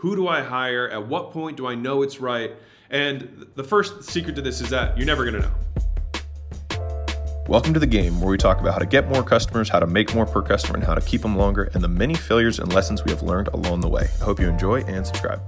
Who do I hire? At what point do I know it's right? And the first secret to this is that you're never gonna know. Welcome to The Game, where we talk about how to get more customers, how to make more per customer, and how to keep them longer, and the many failures and lessons we have learned along the way. I hope you enjoy and subscribe.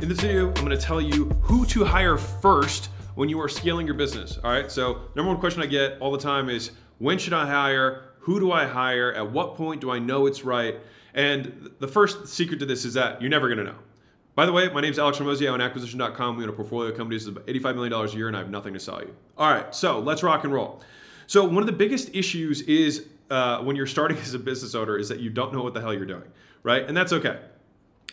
In this video, I'm gonna tell you who to hire first when you are scaling your business, all right? So number one question I get all the time is, when should I hire? Who do I hire? At what point do I know it's right? And the first secret to this is that you're never gonna know. By the way, my name's Alex Hormozi. I own acquisition.com. We own a portfolio of companies of $85 million a year, and I have nothing to sell you. All right, so let's rock and roll. So one of the biggest issues is when you're starting as a business owner is that you don't know what the hell you're doing, right? And that's okay.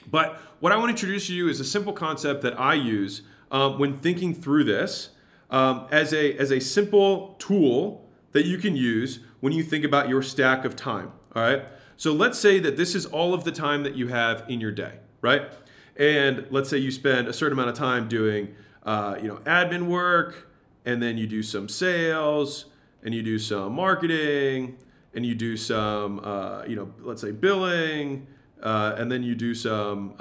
But what I wanna introduce to you is a simple concept that I use when thinking through this as a simple tool that you can use when you think about your stack of time, all right? So let's say that this is all of the time that you have in your day, right? And let's say you spend a certain amount of time doing admin work, and then you do some sales, and you do some marketing, and you do some let's say billing, and then you do some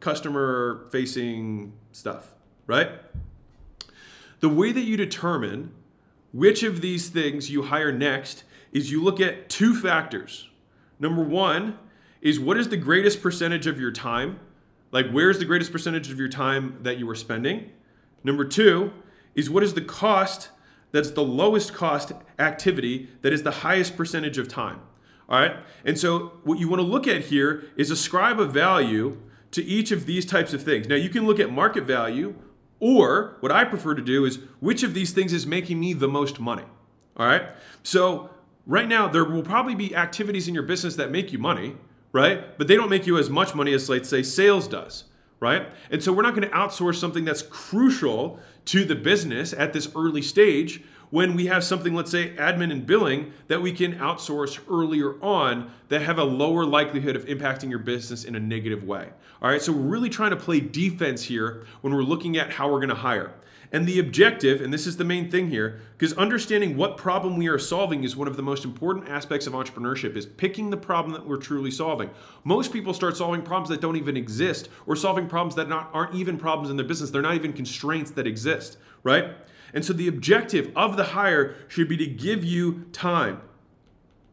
customer facing stuff, right? The way that you determine which of these things you hire next is you look at two factors. Number one is, what is the greatest percentage of your time? Like, where's the greatest percentage of your time that you are spending? Number two is, what is the cost that's the lowest cost activity that is the highest percentage of time? All right. And so what you want to look at here is ascribe a value to each of these types of things. Now, you can look at market value, or what I prefer to do is, which of these things is making me the most money? All right. So right now, there will probably be activities in your business that make you money, right? But they don't make you as much money as, let's say, sales does, right? And so we're not going to outsource something that's crucial to the business at this early stage when we have something, let's say, admin and billing, that we can outsource earlier on that have a lower likelihood of impacting your business in a negative way. All right, so we're really trying to play defense here when we're looking at how we're going to hire. And the objective, and this is the main thing here, because understanding what problem we are solving is one of the most important aspects of entrepreneurship, is picking the problem that we're truly solving. Most people start solving problems that don't even exist, or solving problems that aren't even problems in their business. They're not even constraints that exist, right? And so the objective of the hire should be to give you time,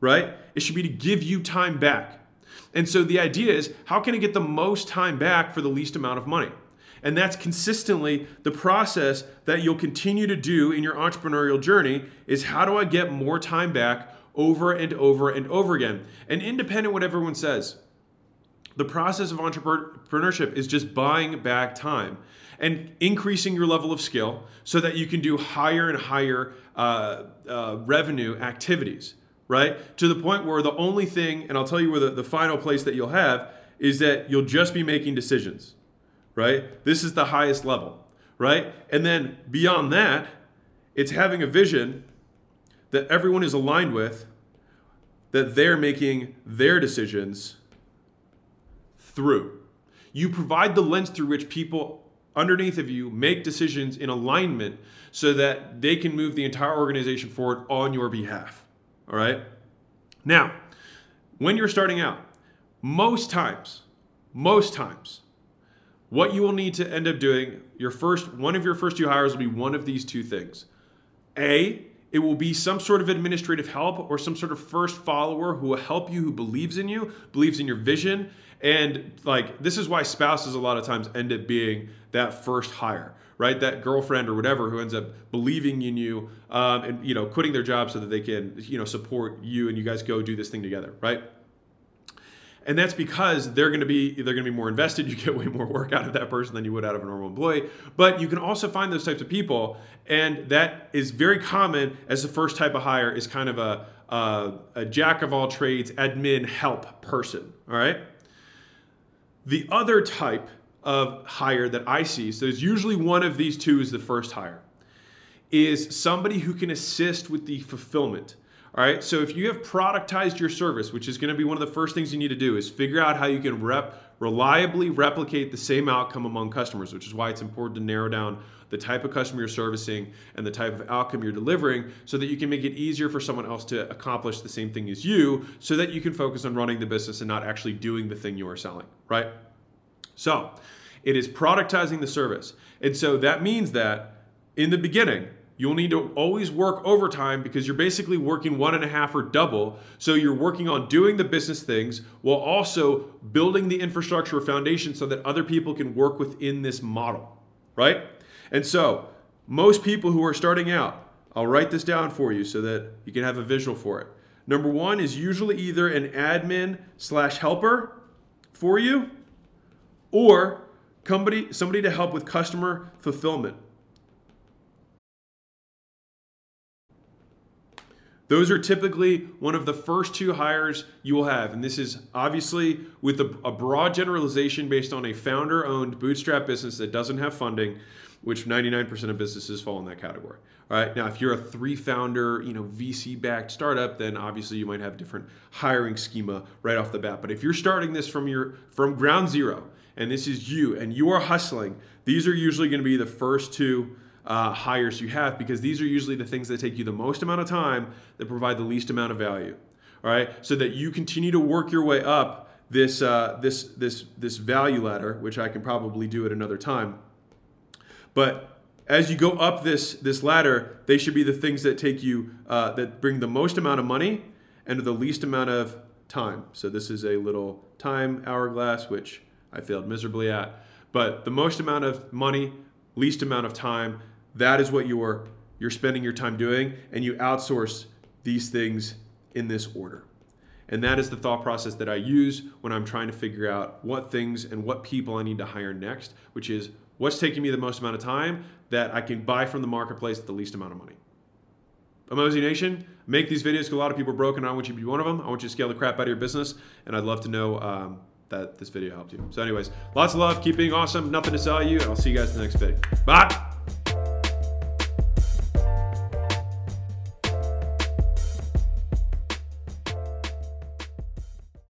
right? It should be to give you time back. And so the idea is, how can I get the most time back for the least amount of money? And that's consistently the process that you'll continue to do in your entrepreneurial journey, is how do I get more time back over and over and over again? And independent of what everyone says, the process of entrepreneurship is just buying back time and increasing your level of skill so that you can do higher and higher revenue activities, right? To the point where the only thing, and I'll tell you where the final place that you'll have, is that you'll just be making decisions. Right? This is the highest level, right? And then beyond that, it's having a vision that everyone is aligned with, that they're making their decisions through. You provide the lens through which people underneath of you make decisions in alignment so that they can move the entire organization forward on your behalf, all right? Now, when you're starting out, most times, what you will need to end up doing, one of your first two hires will be one of these two things. A, it will be some sort of administrative help or some sort of first follower who will help you, who believes in you, believes in your vision. And like, this is why spouses a lot of times end up being that first hire, right? That girlfriend or whatever who ends up believing in you and quitting their job so that they can support you, and you guys go do this thing together, right? And that's because they're going to be more invested. You get way more work out of that person than you would out of a normal employee. But you can also find those types of people, and that is very common as the first type of hire, is kind of a jack of all trades, admin help person. All right. The other type of hire that I see, so there's usually one of these two is the first hire, is somebody who can assist with the fulfillment. All right, so if you have productized your service, which is going to be one of the first things you need to do, is figure out how you can reliably replicate the same outcome among customers, which is why it's important to narrow down the type of customer you're servicing and the type of outcome you're delivering so that you can make it easier for someone else to accomplish the same thing as you so that you can focus on running the business and not actually doing the thing you are selling, right? So it is productizing the service. And so that means that in the beginning, you'll need to always work overtime because you're basically working 1.5 or double. So you're working on doing the business things while also building the infrastructure or foundation so that other people can work within this model, right? And so most people who are starting out, I'll write this down for you so that you can have a visual for it. Number one is usually either an admin / helper for you or somebody to help with customer fulfillment. Those are typically one of the first 2 hires you will have. And this is obviously with a broad generalization based on a founder-owned bootstrap business that doesn't have funding, which 99% of businesses fall in that category. All right. Now, if you're a 3-founder, VC-backed startup, then obviously you might have a different hiring schema right off the bat. But if you're starting this from ground zero, and this is you, and you are hustling, these are usually going to be the first 2 hires you have, because these are usually the things that take you the most amount of time that provide the least amount of value. All right, so that you continue to work your way up this this value ladder, which I can probably do at another time. But as you go up this ladder, they should be the things that take you that bring the most amount of money and the least amount of time. So this is a little time hourglass, which I failed miserably at. But the most amount of money, least amount of time. That is what you're spending your time doing, and you outsource these things in this order. And that is the thought process that I use when I'm trying to figure out what things and what people I need to hire next, which is what's taking me the most amount of time that I can buy from the marketplace at the least amount of money. Hormozi Nation, make these videos because a lot of people are broken. I want you to be one of them. I want you to scale the crap out of your business, and I'd love to know that this video helped you. So anyways, lots of love, keep being awesome, nothing to sell you, and I'll see you guys in the next video. Bye!